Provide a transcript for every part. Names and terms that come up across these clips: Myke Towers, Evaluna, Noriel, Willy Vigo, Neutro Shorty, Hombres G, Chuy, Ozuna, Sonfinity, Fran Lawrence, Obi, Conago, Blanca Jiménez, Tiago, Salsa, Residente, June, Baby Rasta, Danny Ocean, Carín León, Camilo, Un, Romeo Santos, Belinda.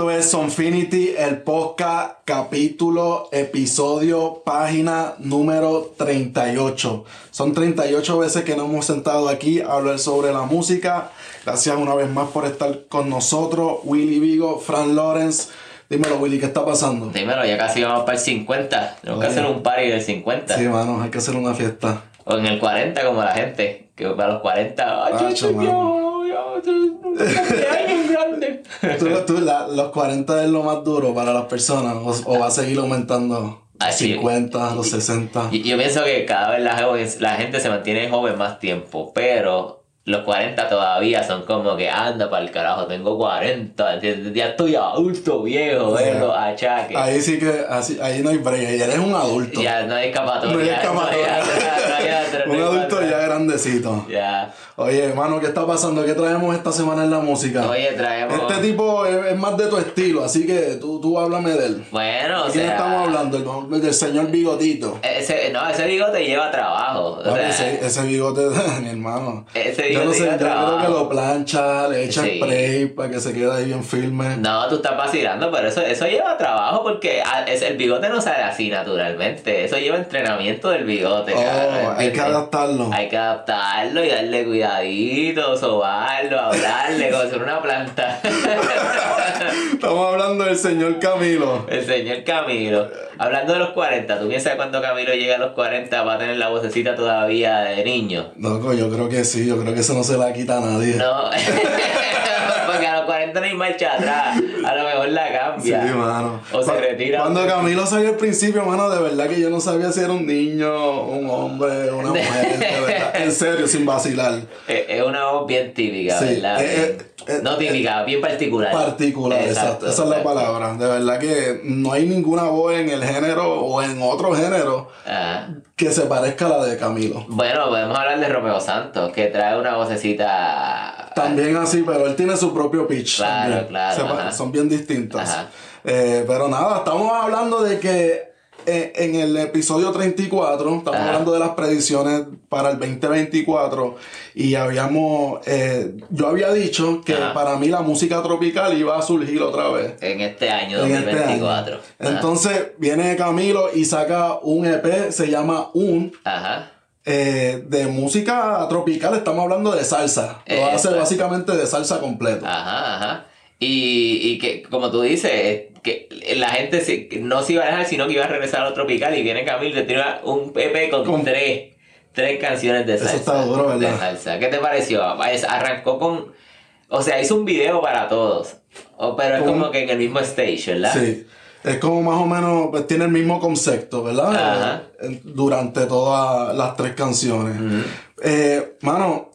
Esto es Sonfinity, el podcast, capítulo, episodio, página número 38. Son 38 veces que nos hemos sentado aquí a hablar sobre la música. Gracias una vez más por estar con nosotros, Willy Vigo, Fran Lawrence. Dímelo, Willy, ¿qué está pasando? Dímelo, ya casi vamos para el 50. Tenemos que hacer un party del 50. Sí, mano, hay que hacer una fiesta. O en el 40, como la gente, que para los 40... ¡Ay, los 40 es lo más duro para las personas, o va a seguir aumentando a 50, los 60. Yo pienso que cada vez la gente se mantiene joven más tiempo, pero los 40 todavía son como que anda para el carajo, tengo 40, ya estoy adulto, viejo, verlo, achaque. Ahí sí que, ahí no hay break, ya eres un adulto. Ya no hay escapatoria. No hay escapatoria. Un adulto ya grandecito. Ya. Oye, hermano, ¿qué está pasando? ¿Qué traemos esta semana en la música? Oye, traemos... Este tipo es más de tu estilo, así que tú háblame de él. Bueno, o sea... ¿De quién estamos hablando? Del señor Bigotito. Ese bigote lleva trabajo. O sea, ese bigote, mi hermano. Ese bigote lleva trabajo. Yo creo que lo plancha, le echa spray para que se quede ahí bien firme. No, tú estás vacilando, pero eso lleva trabajo porque el bigote no sale así naturalmente. Eso lleva entrenamiento del bigote, cabrón. Hay que adaptarlo. Hay que adaptarlo y darle cuidadito, sobarlo, hablarle, como ser una planta. Estamos hablando del señor Camilo. El señor Camilo. Hablando de los 40, ¿tú piensas cuando Camilo llega a los 40 va a tener la vocecita todavía de niño? Loco, yo creo que sí, yo creo que eso no se la quita a nadie. No. Porque a los 40 no hay marcha atrás. A lo mejor la cambia. Sí, mano. O se retira. Cuando Camilo salió al principio, mano, de verdad que yo no sabía si era un niño, un hombre, una mujer. De verdad. En serio, sin vacilar. Es una voz bien típica, sí, ¿verdad? No típica, bien particular. Particular, exacto. Esa es la palabra. De verdad que no hay ninguna voz en el género o en otro género que se parezca a la de Camilo. Bueno, podemos hablar de Romeo Santos, que trae una vocecita... También así, pero él tiene su propio pitch. Claro, claro. Son bien distintas. Pero nada, estamos hablando de que en el episodio 34, estamos hablando de las predicciones para el 2024 y yo había dicho que para mí la música tropical iba a surgir otra vez. En este año, 2024. Este año. Entonces viene Camilo y saca un EP, se llama Un. Ajá. De música tropical, estamos hablando de salsa. Lo hace básicamente de salsa completo. Ajá, ajá. Y que, como tú dices, que la gente no se iba a dejar, sino que iba a regresar a lo tropical. Y viene Camilo y tiene un EP con tres canciones de salsa. Eso está duro, ¿verdad? De salsa. ¿Qué te pareció? Arrancó con... O sea, hizo un video para todos. Pero es como que en el mismo stage, ¿verdad? Sí. Es como más o menos... Pues tiene el mismo concepto, ¿verdad? Ajá. Durante todas las tres canciones. Uh-huh. Mano...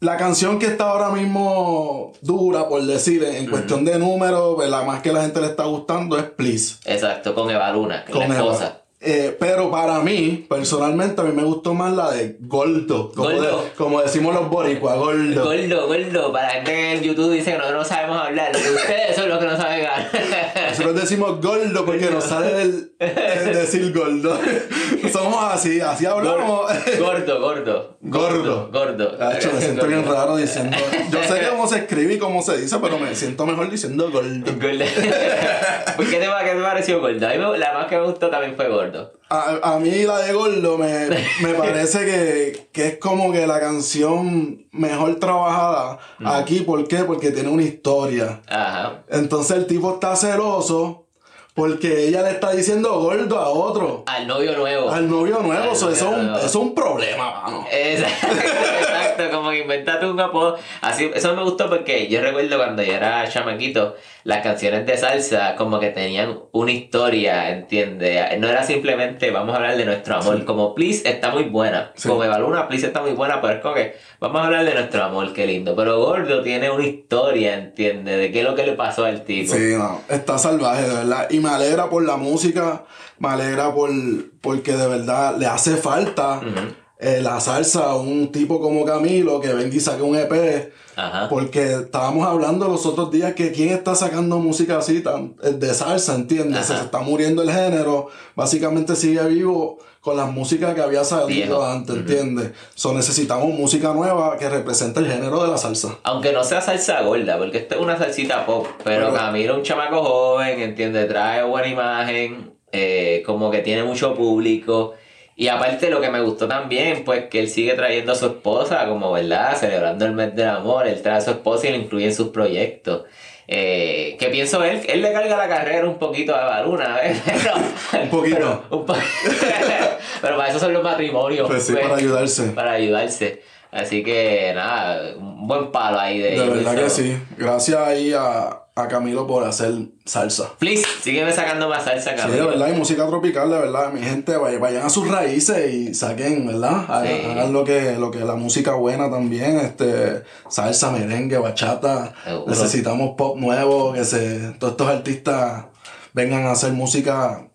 La canción que está ahora mismo dura, por decir, en cuestión de números, la más que la gente le está gustando es Please. Exacto, con Evaluna, con la esposa. Pero para mí, personalmente, a mí me gustó más la de Gordo. Como decimos los boricuas, Gordo. Gordo. Para la gente en YouTube dice que no sabemos hablar. Ustedes son los que no saben hablar. Nosotros decimos Gordo porque nos sale del decir Gordo. Somos así hablamos. Gordo. Cacho, me siento bien raro diciendo. Yo sé cómo se escribe y cómo se dice, pero me siento mejor diciendo Gordo. ¿Por qué te pareció Gordo? A mí la más que me gustó también fue Gordo. A mí la de Gordo me parece que es como que la canción mejor trabajada aquí. ¿Por qué? Porque tiene una historia. Ajá. Entonces el tipo está celoso porque ella le está diciendo gordo a otro. Al novio nuevo. Eso es un problema, mano. Exacto. Como que inventaste un apodo. Así, eso me gustó porque yo recuerdo cuando yo era chamaquito, las canciones de salsa como que tenían una historia, ¿entiendes? No era simplemente vamos a hablar de nuestro amor. Sí. Como Please está muy buena. Sí. Como Evaluna, Please está muy buena, pero es como que vamos a hablar de nuestro amor, qué lindo. Pero Gordo tiene una historia, ¿entiendes? De qué es lo que le pasó al tipo. Sí, no. Está salvaje, de verdad. Y me alegra por la música, me alegra porque de verdad le hace falta la salsa, un tipo como Camilo, que venga y saque un EP. Ajá. Porque estábamos hablando los otros días que quién está sacando música así tan, de salsa, ¿entiendes? Se está muriendo el género, básicamente sigue vivo con las músicas que había salido antes, ¿entiendes? So, necesitamos música nueva que represente el género de la salsa. Aunque no sea salsa gorda, porque esta es una salsita pop, pero Camilo es un chamaco joven, ¿entiendes? Trae buena imagen, como que tiene mucho público. Y aparte lo que me gustó también, pues que él sigue trayendo a su esposa, como verdad, celebrando el mes del amor, él trae a su esposa y la incluye en sus proyectos. Que pienso él le carga la carrera un poquito a Evaluna, ¿ves? Un poquito. Pero para eso son los matrimonios. Pues sí, pues, para ayudarse. Para ayudarse. Así que nada, un buen palo ahí de ellos. De verdad que sí. Gracias ahí a Camilo por hacer salsa. Please, sígueme sacando más salsa, Camilo. Sí, de verdad, y música tropical, de verdad. Mi gente, vayan a sus raíces y saquen, ¿verdad? Hagan lo que la música buena también. Salsa, merengue, bachata. Seguro. Necesitamos pop nuevo, que todos estos artistas vengan a hacer música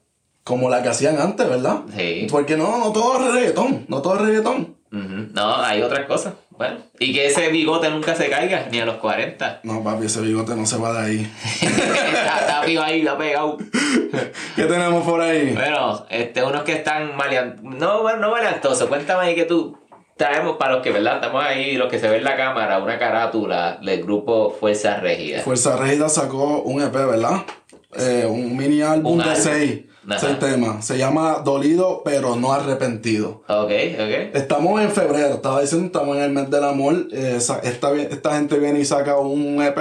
como la que hacían antes, ¿verdad? Sí. Porque no todo es reggaetón, no todo es reggaetón. No, hay otras cosas. Bueno, y que ese bigote nunca se caiga, ni a los 40. No, papi, ese bigote no se va de ahí. Está vivo ahí, lo ha pegado. ¿Qué tenemos por ahí? Bueno, unos que están maleantosos. No maleantosos, cuéntame ahí que tú traemos para los que, ¿verdad? Estamos ahí, los que se ve en la cámara, una carátula del grupo Fuerza Regida. Fuerza Regida sacó un EP, ¿verdad? Un mini álbum de 6. Ese tema se llama Dolido pero no arrepentido. Ok. Estamos en febrero, estaba diciendo, estamos en el mes del amor. Esta gente viene y saca un EP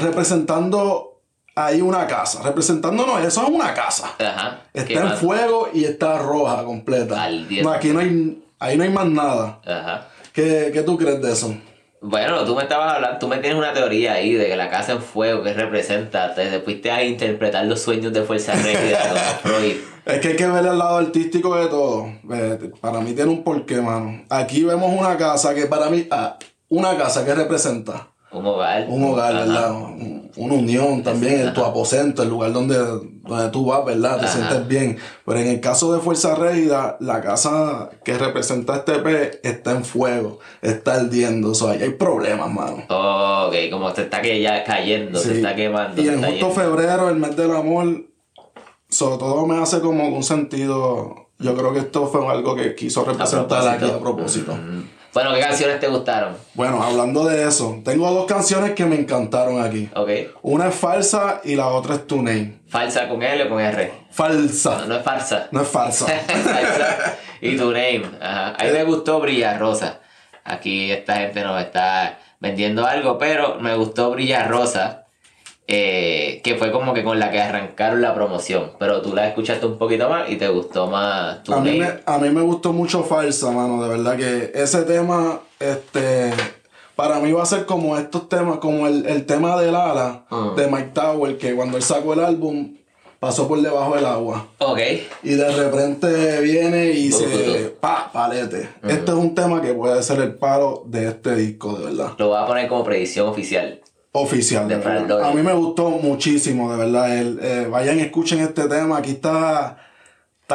representando ahí una casa. Representándonos, eso es una casa. Ajá. Está en fuego y está roja completa. No, aquí no hay, ahí no hay más nada. Ajá. ¿Qué tú crees de eso? Bueno, tú me estabas hablando, tú me tienes una teoría ahí de que la casa en fuego, ¿qué representa? Después te vas a interpretar los sueños de Fuerza Regida. Es que hay que ver el lado artístico de todo. Para mí tiene un porqué, mano. Aquí vemos una casa que para mí, una casa que representa. Un hogar, ¿verdad? Una unión también, tu aposento, el lugar donde tú vas, ¿verdad? Te sientes bien. Pero en el caso de Fuerza Regida, la casa que representa este EP está en fuego, está ardiendo. O sea, ahí hay problemas, mano. Ok, como te está cayendo, sí. Te está quemando. Y en justo febrero, el mes del amor, sobre todo me hace como un sentido. Yo creo que esto fue algo que quiso representar aquí a propósito. Bueno, ¿qué canciones te gustaron? Bueno, hablando de eso, tengo dos canciones que me encantaron aquí. Ok. Una es Falsa y la otra es Tu Name. ¿Falsa con L o con R? Falsa. No, es falsa. No es falsa. Falsa y Tu Name. Ajá. Ahí me gustó Brilla Rosa. Aquí esta gente nos está vendiendo algo, pero me gustó Brilla Rosa, que fue como que con la que arrancaron la promoción. Pero tú la escuchaste un poquito más y te gustó más Tu Name. A mí me gustó mucho Falsa, mano. De verdad que ese tema, para mí va a ser como estos temas, como el tema del ala de Myke Towers, que cuando él sacó el álbum pasó por debajo del agua. Ok. Y de repente viene y palete. Este es un tema que puede ser el palo de este disco, de verdad. Lo voy a poner como predicción oficial. De verdad. A mí me gustó muchísimo, de verdad. Vayan y escuchen este tema. Aquí está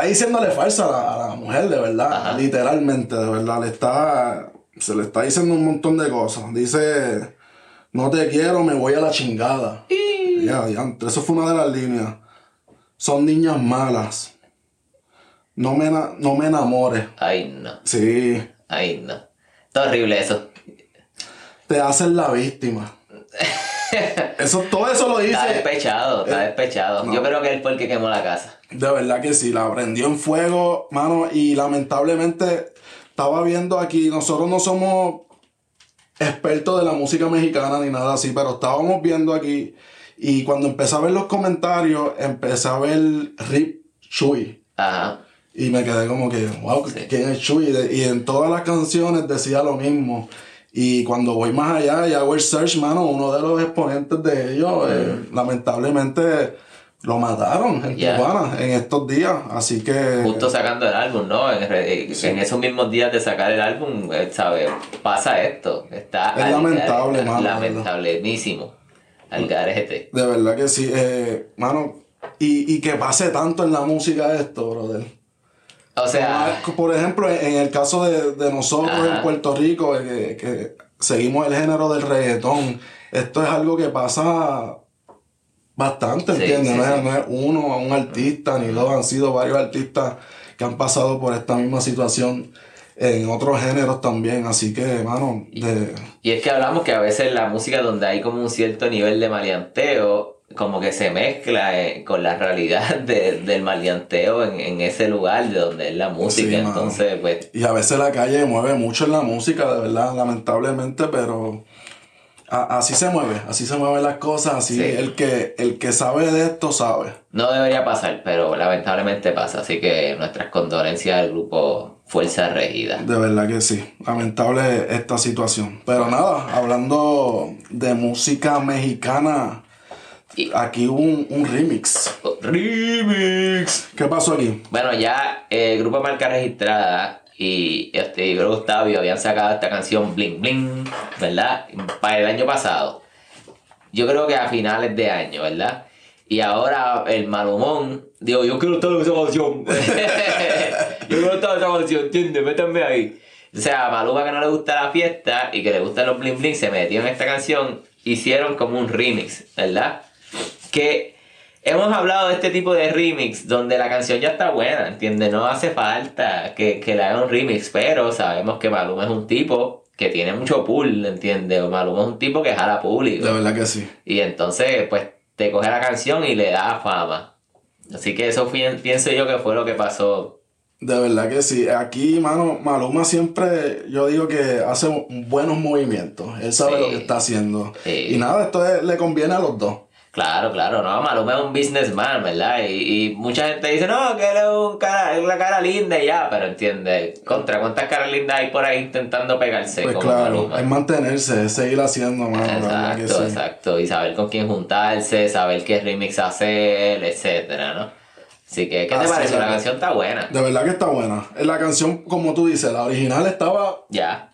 diciéndole falsa a la mujer, de verdad. Ajá. Literalmente, de verdad. Se le está diciendo un montón de cosas. Dice, no te quiero, me voy a la chingada. Eso fue una de las líneas. Son niñas malas. No me enamores. Ay, no. Sí. Ay, no. Está horrible eso. Te hacen la víctima. Todo eso lo dice. Está despechado. No. Yo creo que él fue el que quemó la casa. De verdad que sí, la prendió en fuego, mano. Y lamentablemente estaba viendo aquí, nosotros no somos expertos de la música mexicana ni nada así, pero estábamos viendo aquí y cuando empecé a ver los comentarios, empecé a ver Rip Chuy. Ajá. Y me quedé como que, wow, ¿quién es Chuy? Y en todas las canciones decía lo mismo. Y cuando voy más allá y hago el search, mano, uno de los exponentes de ellos, lamentablemente, lo mataron en Tijuana en estos días. Así que... Justo sacando el álbum, ¿no? En esos mismos días de sacar el álbum, ¿sabes? Pasa esto. Es lamentable, mano. Lamentabilísimo. Al garete. De verdad que sí. Mano, y que pase tanto en la música esto, brother. O sea... Por ejemplo, en el caso de nosotros en Puerto Rico, que seguimos el género del reggaetón, esto es algo que pasa bastante, ¿entiendes? Sí, sí. No es uno o un artista, ni dos, han sido varios artistas que han pasado por esta misma situación en otros géneros también, así que, mano... Y es que hablamos que a veces la música donde hay como un cierto nivel de maleanteo, como que se mezcla con la realidad del maleanteo en ese lugar de donde es la música, sí, entonces, mano. Pues... Y a veces la calle mueve mucho en la música, de verdad, lamentablemente, pero... Así se mueven las cosas, así el que sabe de esto sabe. No debería pasar, pero lamentablemente pasa, así que nuestras condolencias al grupo Fuerza Regida. De verdad que sí, lamentable esta situación. Pero nada, hablando de música mexicana, aquí hubo un remix. ¡Remix! ¿Qué pasó aquí? Bueno, ya el grupo Marca Registrada... Y Gustavio habían sacado esta canción Bling Bling, ¿verdad? Para el año pasado. Yo creo que a finales de año, ¿verdad? Y ahora el Malumón, digo, yo quiero toda esa canción. Yo quiero toda esa canción, ¿entiendes? Métanme ahí. O sea, a Maluma, que no le gusta la fiesta y que le gustan los Bling Bling, se metió en esta canción. Hicieron como un remix, ¿verdad? Que... Hemos hablado de este tipo de remix donde la canción ya está buena, ¿entiendes? No hace falta que le haga un remix, pero sabemos que Maluma es un tipo que tiene mucho pull, ¿entiendes? O Maluma es un tipo que jala público. La verdad que sí. Y entonces, pues, te coge la canción y le da fama. Así que eso pienso yo que fue lo que pasó. De verdad que sí. Aquí, mano, Maluma siempre, yo digo que hace buenos movimientos. Él sabe lo que está haciendo. Sí. Y nada, esto le conviene a los dos. Claro, claro, no, Maluma es un businessman, ¿verdad? Y mucha gente dice, no, que él es una cara linda y ya, pero entiende, contra cuántas caras lindas hay por ahí intentando pegarse pues como claro, Maluma. Es mantenerse, es seguir haciendo, mano. Exacto, sí. Exacto, y saber con quién juntarse, saber qué remix hacer, etcétera, ¿no? Así que, ¿qué te parece? La canción está buena. De verdad que está buena. La canción, como tú dices, la original estaba... Ya.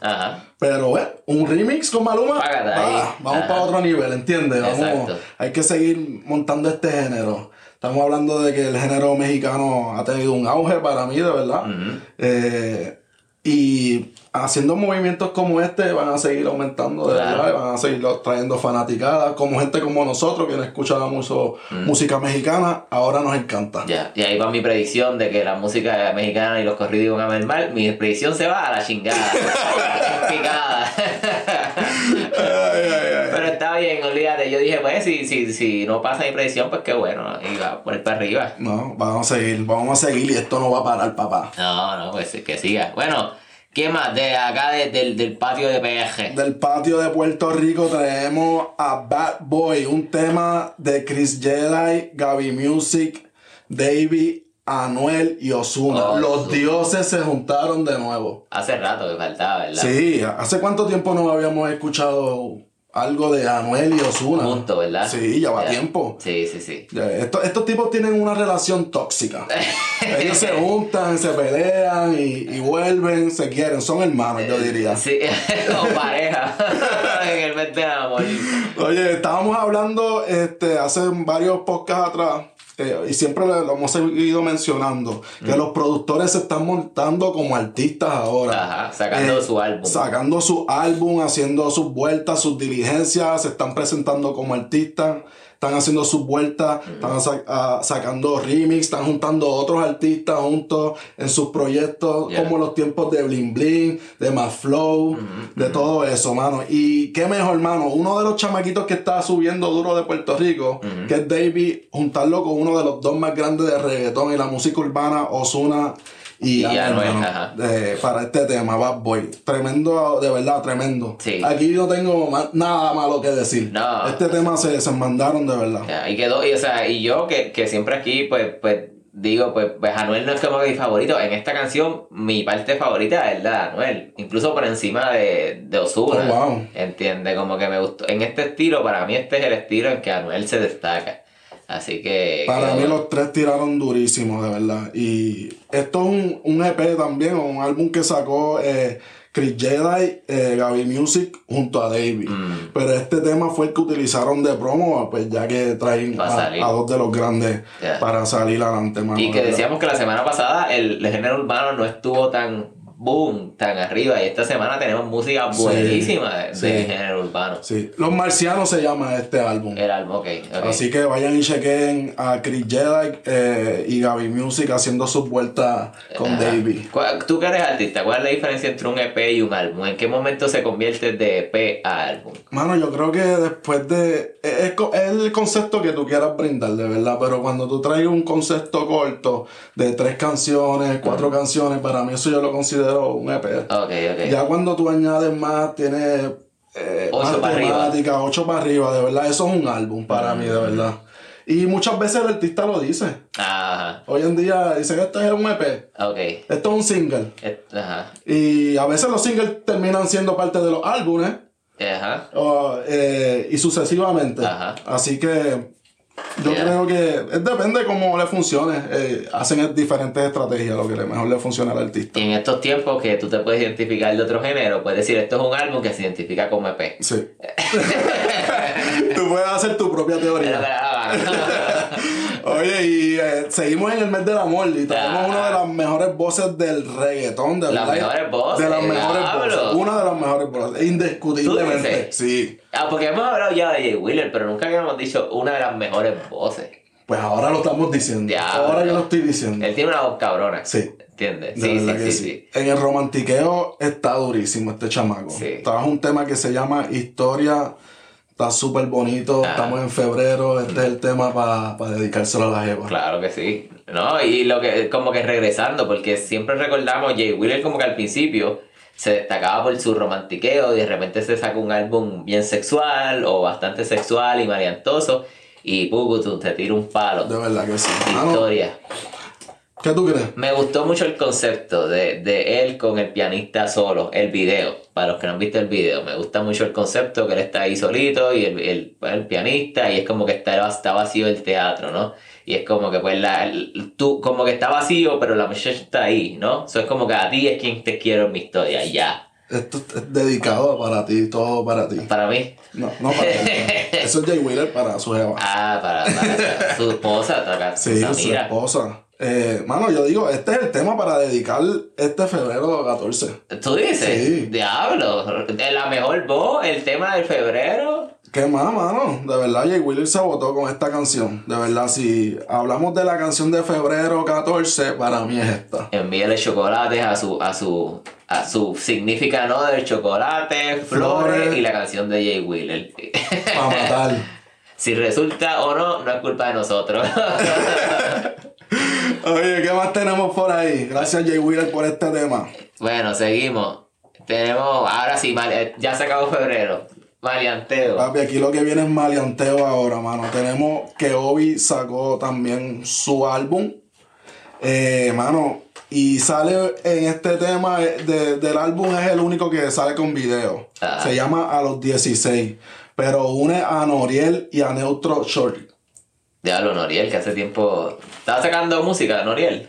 Ajá. Pero, un remix con Maluma, vamos para otro nivel, ¿entiendes? Vamos, hay que seguir montando este género. Estamos hablando de que el género mexicano ha tenido un auge para mí, de verdad. Uh-huh. Y haciendo movimientos como este van a seguir aumentando, de verdad, van a seguir trayendo fanaticadas, como gente como nosotros que no escuchaba mucho música mexicana, ahora nos encanta. Ya, y ahí va mi predicción de que la música mexicana y los corridos iban a mermar, mi predicción se va a la chingada. Picada. Pero está bien, olvídate, yo dije, pues si no pasa mi predicción, pues qué bueno, y va a poner para arriba. No, vamos a seguir y esto no va a parar, papá. No, pues que siga. Bueno. ¿Qué más? De acá, del patio de PG. Del patio de Puerto Rico traemos a Bad Boy, un tema de Chris Jedi, Gaby Music, Davey, Anuel y Ozuna. Los dioses se juntaron de nuevo. Hace rato que faltaba, ¿verdad? Sí, ¿hace cuánto tiempo no habíamos escuchado algo de Anuel y Ozuna? Juntos, ¿verdad? Sí, ya va tiempo. Sí. Estos tipos tienen una relación tóxica. Ellos se juntan, se pelean y vuelven, se quieren. Son hermanos, yo diría. Sí, o pareja. En el mes de amor. Oye, estábamos hablando hace varios podcasts atrás, y siempre lo hemos seguido mencionando, que los productores se están montando como artistas ahora. Ajá, sacando su álbum. Sacando su álbum, haciendo sus vueltas, sus diligencias, se están presentando como artistas, están haciendo sus vueltas, están sacando remix, están juntando otros artistas juntos en sus proyectos, como los tiempos de Bling Bling, de Más Flow, de todo eso, mano. Y qué mejor, mano, uno de los chamaquitos que está subiendo duro de Puerto Rico, que es Davey, juntarlo con uno de los dos más grandes de reggaetón y la música urbana, Ozuna y Anuel, para este tema, Bad Boy. Tremendo, de verdad, tremendo. Sí. Aquí no tengo nada malo que decir. No. Este tema se mandaron de verdad. Yeah, y quedó, y yo que siempre aquí, pues digo, pues Anuel no es como mi favorito. En esta canción, mi parte favorita es la de Anuel. Incluso por encima de Ozuna. Oh, wow. ¿Entiendes? Como que me gustó. En este estilo, para mí este es el estilo en que Anuel se destaca. Así que... Para mí los tres tiraron durísimo, de verdad. Y esto es un EP también, un álbum que sacó Chris Jedi, Gaby Music junto a Davey. Pero este tema fue el que utilizaron de promo, pues ya que traen a dos de los grandes para salir adelante. Y que decíamos que la semana pasada el género urbano no estuvo tan boom, tan arriba, y esta semana tenemos música buenísima de género urbano. Sí, Los Marcianos se llama este álbum. El álbum, ok. Así que vayan y chequen a Chris Jedi y Gaby Music haciendo sus vueltas con Davey. Tú que eres artista, ¿cuál es la diferencia entre un EP y un álbum? ¿En qué momento se convierte de EP a álbum? Mano, yo creo que después de... Es el concepto que tú quieras brindar, de verdad, pero cuando tú traes un concepto corto de 3 canciones, 4 canciones, para mí eso yo lo considero un EP. Okay. Ya cuando tú añades más, tienes 8 para arriba, de verdad, eso es un álbum para mí, de verdad. Y muchas veces el artista lo dice. Ajá. Hoy en día dicen que esto es un EP. Okay. Esto es un single. Ajá. Y a veces los singles terminan siendo parte de los álbumes. Ajá. Y sucesivamente. Ajá. Así que yo creo que depende de cómo le funcione. Hacen diferentes estrategias, lo que mejor le funciona al artista. Y en estos tiempos que tú te puedes identificar de otro género, puedes decir, esto es un álbum que se identifica como EP. Sí. Tú puedes hacer tu propia teoría. Oye, y seguimos en el mes del amor y tenemos una de las mejores voces del reggaetón. Una de las mejores voces, indiscutiblemente. Sí. Ah, porque hemos hablado ya de Jay Wheeler, pero nunca habíamos dicho una de las mejores voces. Pues ahora lo estamos diciendo. Ahora yo lo estoy diciendo. Él tiene una voz cabrona. Sí. ¿Entiendes? Sí. En el romantiqueo está durísimo este chamaco. Sí. Trabaja un tema que se llama Historia. Está súper bonito, estamos en febrero, este es el tema para dedicárselo a la jeva. Claro que sí. No, y lo que como que regresando, porque siempre recordamos Jay Wheeler como que al principio se destacaba por su romantiqueo y de repente se sacó un álbum bien sexual o bastante sexual y maleantoso y tú te tira un palo. De verdad que sí. Historia. ¿Qué tú crees? Me gustó mucho el concepto de él con el pianista solo, el video. Para los que no han visto el video, me gusta mucho el concepto que él está ahí solito y el pianista, y es como que está vacío el teatro, ¿no? Y es como que pues como que está vacío, pero la muchacha está ahí, ¿no? Eso es como que a ti es quien te quiero en mi historia, ya. Esto es dedicado para ti, todo para ti. ¿Para mí? No para ti. Eso es Jay Wheeler para su jeva. Ah, para su esposa. Sí, su esposa. Mano, yo digo, este es el tema para dedicar este febrero 14. ¿Tú dices? Sí. Diablo, la mejor voz, el tema del febrero. ¿Qué más, mano? De verdad, Jay Wheeler se votó con esta canción. De verdad, si hablamos de la canción de febrero 14, para mí es esta. Envíale chocolates a su significado, ¿no? De chocolate, flores y la canción de Jay Wheeler. Para matar. Si resulta o no, no es culpa de nosotros. Oye, ¿qué más tenemos por ahí? Gracias Jay Wheeler por este tema. Bueno, seguimos. Tenemos, ahora sí, ya se acabó febrero. Maleanteo. Papi, aquí lo que viene es maleanteo ahora, mano. Tenemos que Obi sacó también su álbum. Mano, y sale en este tema del álbum, es el único que sale con video. Se llama A los 16. Pero une a Noriel y a Neutro Shorty. Diablo, Noriel, que hace tiempo... Estaba sacando música, Noriel.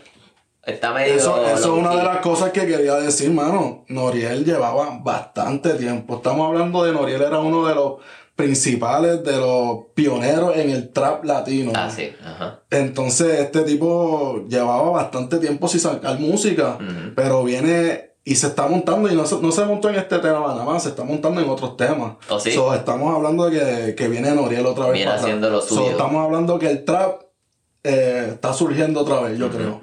Está medio... Eso es una de las cosas que quería decir, mano. Noriel llevaba bastante tiempo. Estamos hablando de Noriel, era uno de los principales, de los pioneros en el trap latino. Ah, sí. Ajá. Entonces, este tipo llevaba bastante tiempo sin sacar música. Pero viene... Y se está montando, y no se montó en este tema nada más, se está montando en otros temas. ¿Oh, sí? Estamos hablando de que viene Noriel otra vez. Viene haciendo lo suyo. Estamos hablando que el trap está surgiendo otra vez, yo creo.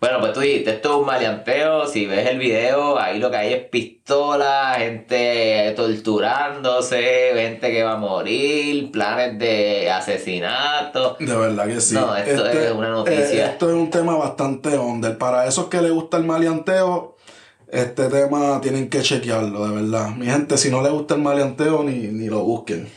Bueno, pues tú dijiste, esto es un maleanteo. Si ves el video, ahí lo que hay es pistola, gente torturándose, gente que va a morir, planes de asesinato. De verdad que sí. No, esto es una noticia. Esto es un tema bastante under. Para esos que les gusta el maleanteo, este tema tienen que chequearlo, de verdad. Mi gente, si no les gusta el maleanteo, ni lo busquen.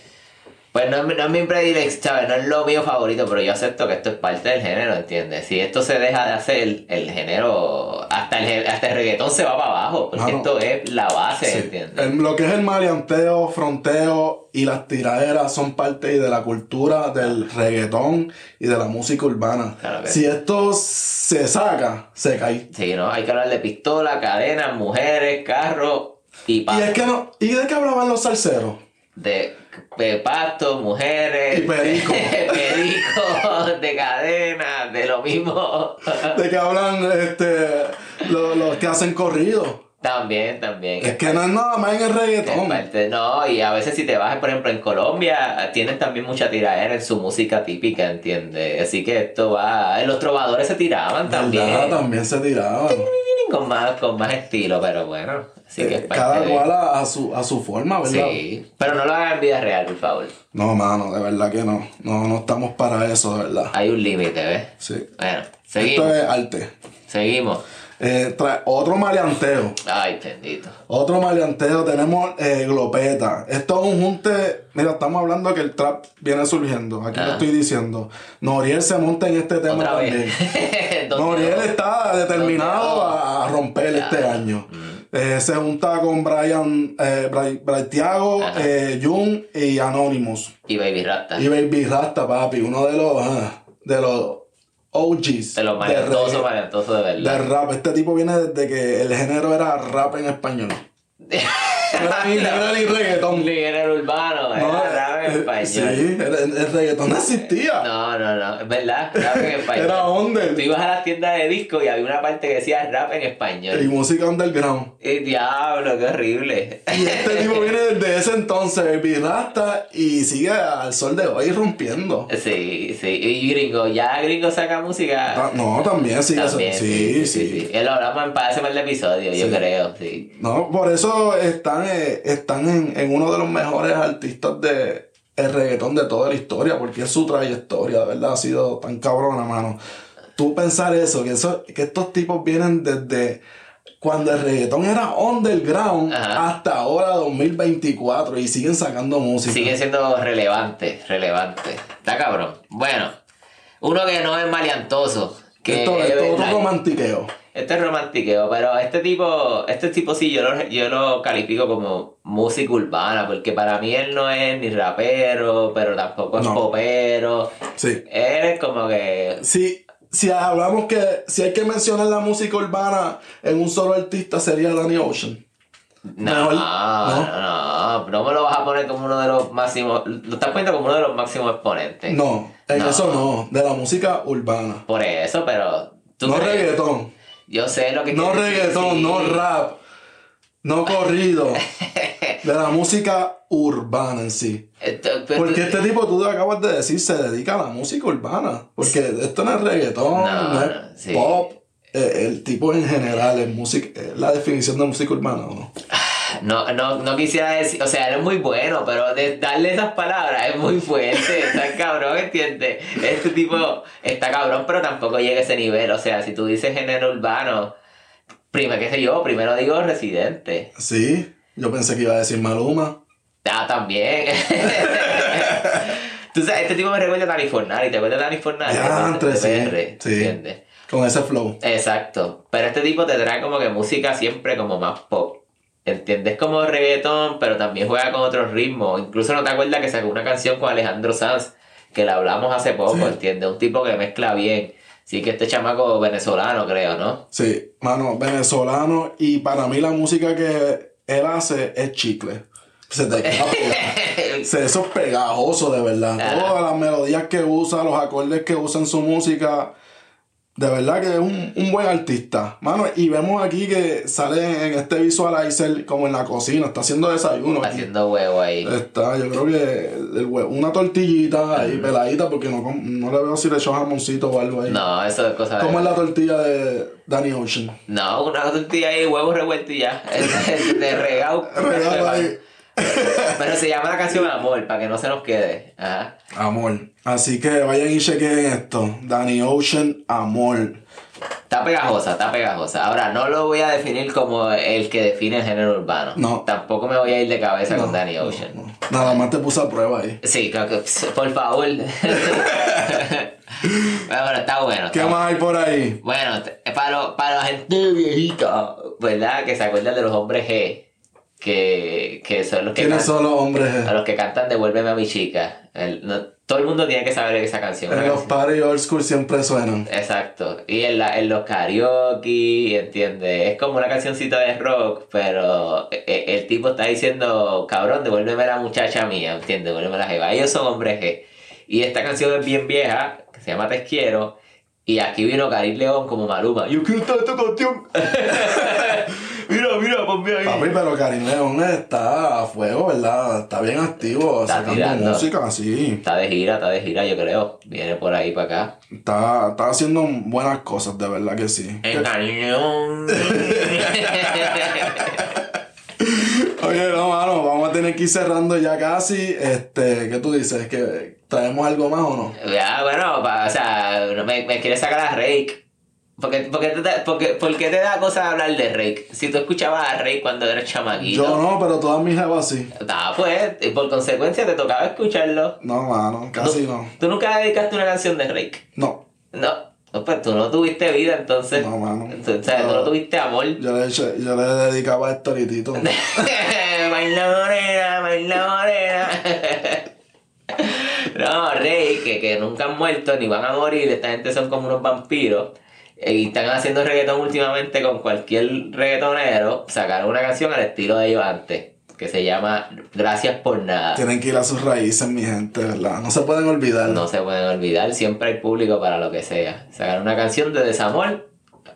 Pues no es mi predilección, ¿sabes? No es lo mío favorito, pero yo acepto que esto es parte del género, ¿entiendes? Si esto se deja de hacer, el género, hasta el reggaetón se va para abajo, porque esto es la base, sí, ¿entiendes? Lo que es el maleanteo, fronteo y las tiraderas son parte de la cultura del reggaetón y de la música urbana. Claro que si esto se saca, se cae. Sí, ¿no? Hay que hablar de pistola, cadenas, mujeres, carros y pasto. ¿Y de qué hablaban los salseros? De pasto, mujeres, y perico. Perico, de cadena, de lo mismo. De que hablan los que hacen corrido. También. Es que no es nada más en el reggaetón. No, y a veces si te vas, por ejemplo, en Colombia, tienen también mucha tiradera en su música típica, ¿entiendes? Así que esto va... Los trovadores se tiraban también. ¿Verdad? También se tiraban. Con más estilo, pero bueno. Así que cada cual a su forma, ¿verdad? Sí, pero no lo hagan en vida real, por favor. No, mano, de verdad que no. No estamos para eso, de verdad. Hay un límite, ¿ves? Sí. Bueno, seguimos. Esto es arte. Seguimos. Otro maleanteo. Ay, bendito. Otro maleanteo. Tenemos glopeta. Esto es un junte. Mira, estamos hablando que el trap viene surgiendo. Aquí lo estoy diciendo. Noriel se monta en este tema también. Noriel está determinado a romper este año. Se junta con Brian, Tiago, June y Anonymous. Y Baby Rasta. Papi. Uno de los OGs. De los maleantosos de verdad. Del rap. Este tipo viene desde que el género era rap en español. Era ni reggaetón. Ni género urbano, era rap en español. Sí, el reggaetón no existía. No, es verdad, rap en español. Era under. Tú ibas a las tiendas de disco y había una parte que decía rap en español. Y música underground. Y diablo, qué horrible. Y este tipo viene desde ese entonces, Baby Rasta, y sigue al sol de hoy rompiendo. Sí. Y gringo, ya gringo saca música. No, también sigue. Sí. Él lo hablamos para ese mal episodio, yo creo, sí. No, por eso están en uno de los mejores artistas de el reggaetón de toda la historia, porque es su trayectoria, de verdad, ha sido tan cabrona, mano. Tú pensar que estos tipos vienen desde cuando el reggaetón era underground hasta ahora 2024 y siguen sacando música. Siguen siendo relevantes. Está cabrón. Bueno, uno que no es maleantoso. Esto es otro romantiqueo. Este es romantiqueo, pero este tipo sí yo lo califico como música urbana, porque para mí él no es ni rapero, pero tampoco es popero. Sí. Él es como que... Sí, si hablamos que... Si hay que mencionar la música urbana en un solo artista sería Danny Ocean. No me lo vas a poner como uno de los máximos. Lo estás poniendo como uno de los máximos exponentes. No, eso no, de la música urbana. Por eso, pero. No reggaetón. Yo sé lo que quieres decir. No reggaetón, no rap, no corrido. De la música urbana en sí. Porque este tipo, tú te acabas de decir, se dedica a la música urbana. Porque esto no es reggaetón, no es pop. El tipo en general, la definición de música urbana, ¿o no? No quisiera decir, o sea, él es muy bueno, pero de darle esas palabras es muy fuerte, está cabrón, ¿entiendes? Este tipo está cabrón, pero tampoco llega a ese nivel, o sea, si tú dices género urbano, primero digo Residente. Sí, yo pensé que iba a decir Maluma. Ah, también. Tú sabes, este tipo me recuerda a California, ¿te acuerdas de California? Sí, ¿entiendes? Con ese flow. Exacto. Pero este tipo te trae como que música siempre como más pop. ¿Entiendes? Como reggaetón, pero también juega con otros ritmos. Incluso no te acuerdas que sacó una canción con Alejandro Sanz, que la hablamos hace poco, sí. ¿Entiendes? Un tipo que mezcla bien. Sí, que este chamaco venezolano, creo, ¿no? Sí, mano, venezolano. Y para mí la música que él hace es chicle. Se te queda pegado. Eso es pegajoso, de verdad. Todas las melodías que usa, los acordes que usa en su música... De verdad que es un buen artista. Mano, y vemos aquí que sale en este visualizer como en la cocina. Está haciendo desayuno. Está haciendo huevo ahí. Está, yo creo que el huevo, una tortillita ahí peladita, porque no le veo si le echó jamoncito o algo ahí. No, eso es cosa de... ¿Cómo es la tortilla de Danny Ocean? No, una tortilla ahí, huevo revuelto y ya. De regado. Regado ahí. Pero se llama la canción Amor, para que no se nos quede. Ajá. Amor. Así que vayan y chequen esto. Danny Ocean, Amor. Está Está pegajosa, está pegajosa. Ahora, no lo voy a definir como el que define el género urbano. No. Tampoco me voy a ir de cabeza con Danny Ocean. No, no. Nada más te puse a prueba ahí. Sí, por favor. Bueno, está bueno. ¿Qué más hay por ahí? Bueno, para la gente viejita, ¿verdad? Que se acuerdan de los hombres G. Que son los que cantan. ¿Quiénes son los hombres G? A los que cantan Devuélveme a mi chica. Todo el mundo tiene que saber esa canción. En los parties old school siempre suenan. Exacto. Y en los karaoke, ¿entiendes? Es como una cancioncita de rock, pero el tipo está diciendo, cabrón, devuélveme a la muchacha mía, ¿entiendes? Devuélveme a la jeva. Ellos son hombres G. Y esta canción es bien vieja, que se llama Te Quiero, y aquí vino Carín León como Maluma. Yo quiero estar esta canción. Mira, mira, ponme ahí. Papi, pero Carín León está a fuego, ¿verdad? Está bien activo, está sacando tirando música así. Está de gira, yo creo. Viene por ahí para acá. Está haciendo buenas cosas, de verdad que sí. El Carín León. Oye, no, mano, vamos a tener que ir cerrando ya casi. ¿Qué tú dices? ¿Que traemos algo más o no? Ya, bueno, o sea, me quieres sacar a Reik. ¿Por qué te da cosa hablar de Reik? Si tú escuchabas a Reik cuando eras chamaquito. Yo no, pero todas mis jevas sí. Ah, pues, y por consecuencia te tocaba escucharlo. No, mano, casi no. ¿Tú nunca dedicaste una canción de Reik? No. No. Pues tú no tuviste vida, entonces. No, mano. O sea, tú no tuviste amor. Yo le dedicaba esto ahorita. Baila morena, baila morena. No, Reik, que nunca han muerto ni van a morir. Esta gente son como unos vampiros. Y están haciendo reggaetón últimamente con cualquier reggaetonero. Sacaron una canción al estilo de ellos antes, que se llama Gracias por Nada. Tienen que ir a sus raíces, mi gente, ¿verdad? No se pueden olvidar. No se pueden olvidar. Siempre hay público para lo que sea. Sacaron una canción de desamor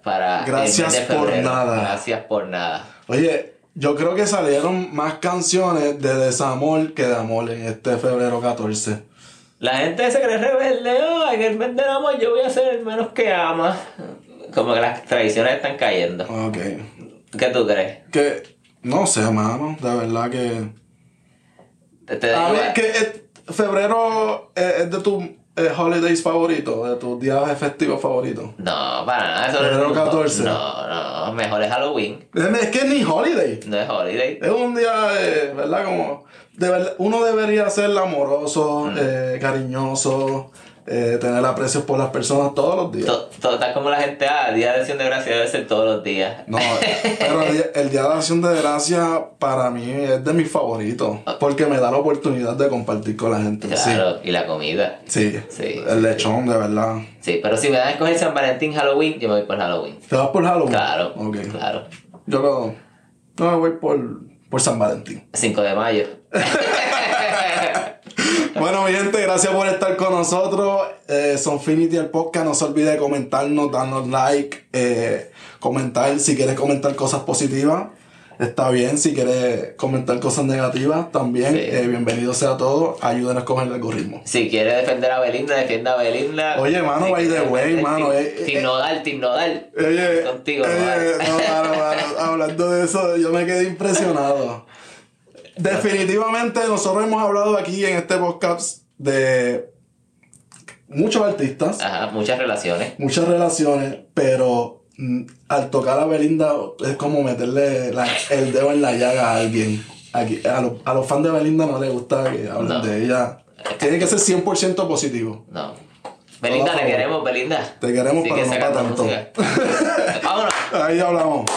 para Gracias por Nada. Gracias por Nada. Oye, yo creo que salieron más canciones de desamor que de amor en este febrero 14. La gente se cree rebelde, oh, en el mes del amor yo voy a ser el menos que ama. Como que las tradiciones están cayendo. Ok. ¿Qué tú crees? Que, no sé, mano, de verdad que... A ver, que febrero es de tus holidays favoritos, de tus días festivos favoritos. No, para nada. Eso febrero 14. No, mejor es Halloween. Es que ni holiday. No es holiday. Es un día, ¿verdad? Como... uno debería ser amoroso, cariñoso, tener aprecio por las personas todos los días. Tal como la gente, Día de Acción de Gracias debe ser todos los días. No, pero el Día de Acción de Gracias para mí es de mis favoritos, porque me da la oportunidad de compartir con la gente. Claro, sí. Y la comida. Sí. El lechón, de verdad. Sí, pero si me dan a escoger San Valentín, Halloween, yo me voy por Halloween. ¿Te vas por Halloween? Claro, okay. Claro. Yo no me voy por San Valentín. 5 de mayo. Bueno, mi gente, gracias por estar con nosotros. Sonfinity, el podcast. No se olvide de comentarnos, darnos like, comentar si quieres comentar cosas positivas. Está bien, si quieres comentar cosas negativas también, sí. Bienvenido sea a todos, ayúdenos con el algoritmo. Si quieres defender a Belinda, defienda a Belinda. Oye, mano, by the way, mano. Sin nodal. Oye, contigo. No, hablando de eso, yo me quedé impresionado. Definitivamente nosotros hemos hablado aquí en este podcast de muchos artistas. Ajá, muchas relaciones, pero... al tocar a Belinda es como meterle el dedo en la llaga a alguien. A los fans de Belinda no les gusta que hablen de ella. Tiene que ser 100% positivo. No. Belinda, te queremos, Belinda. Te queremos, sí, pero no para tanto. Vámonos. Ahí hablamos.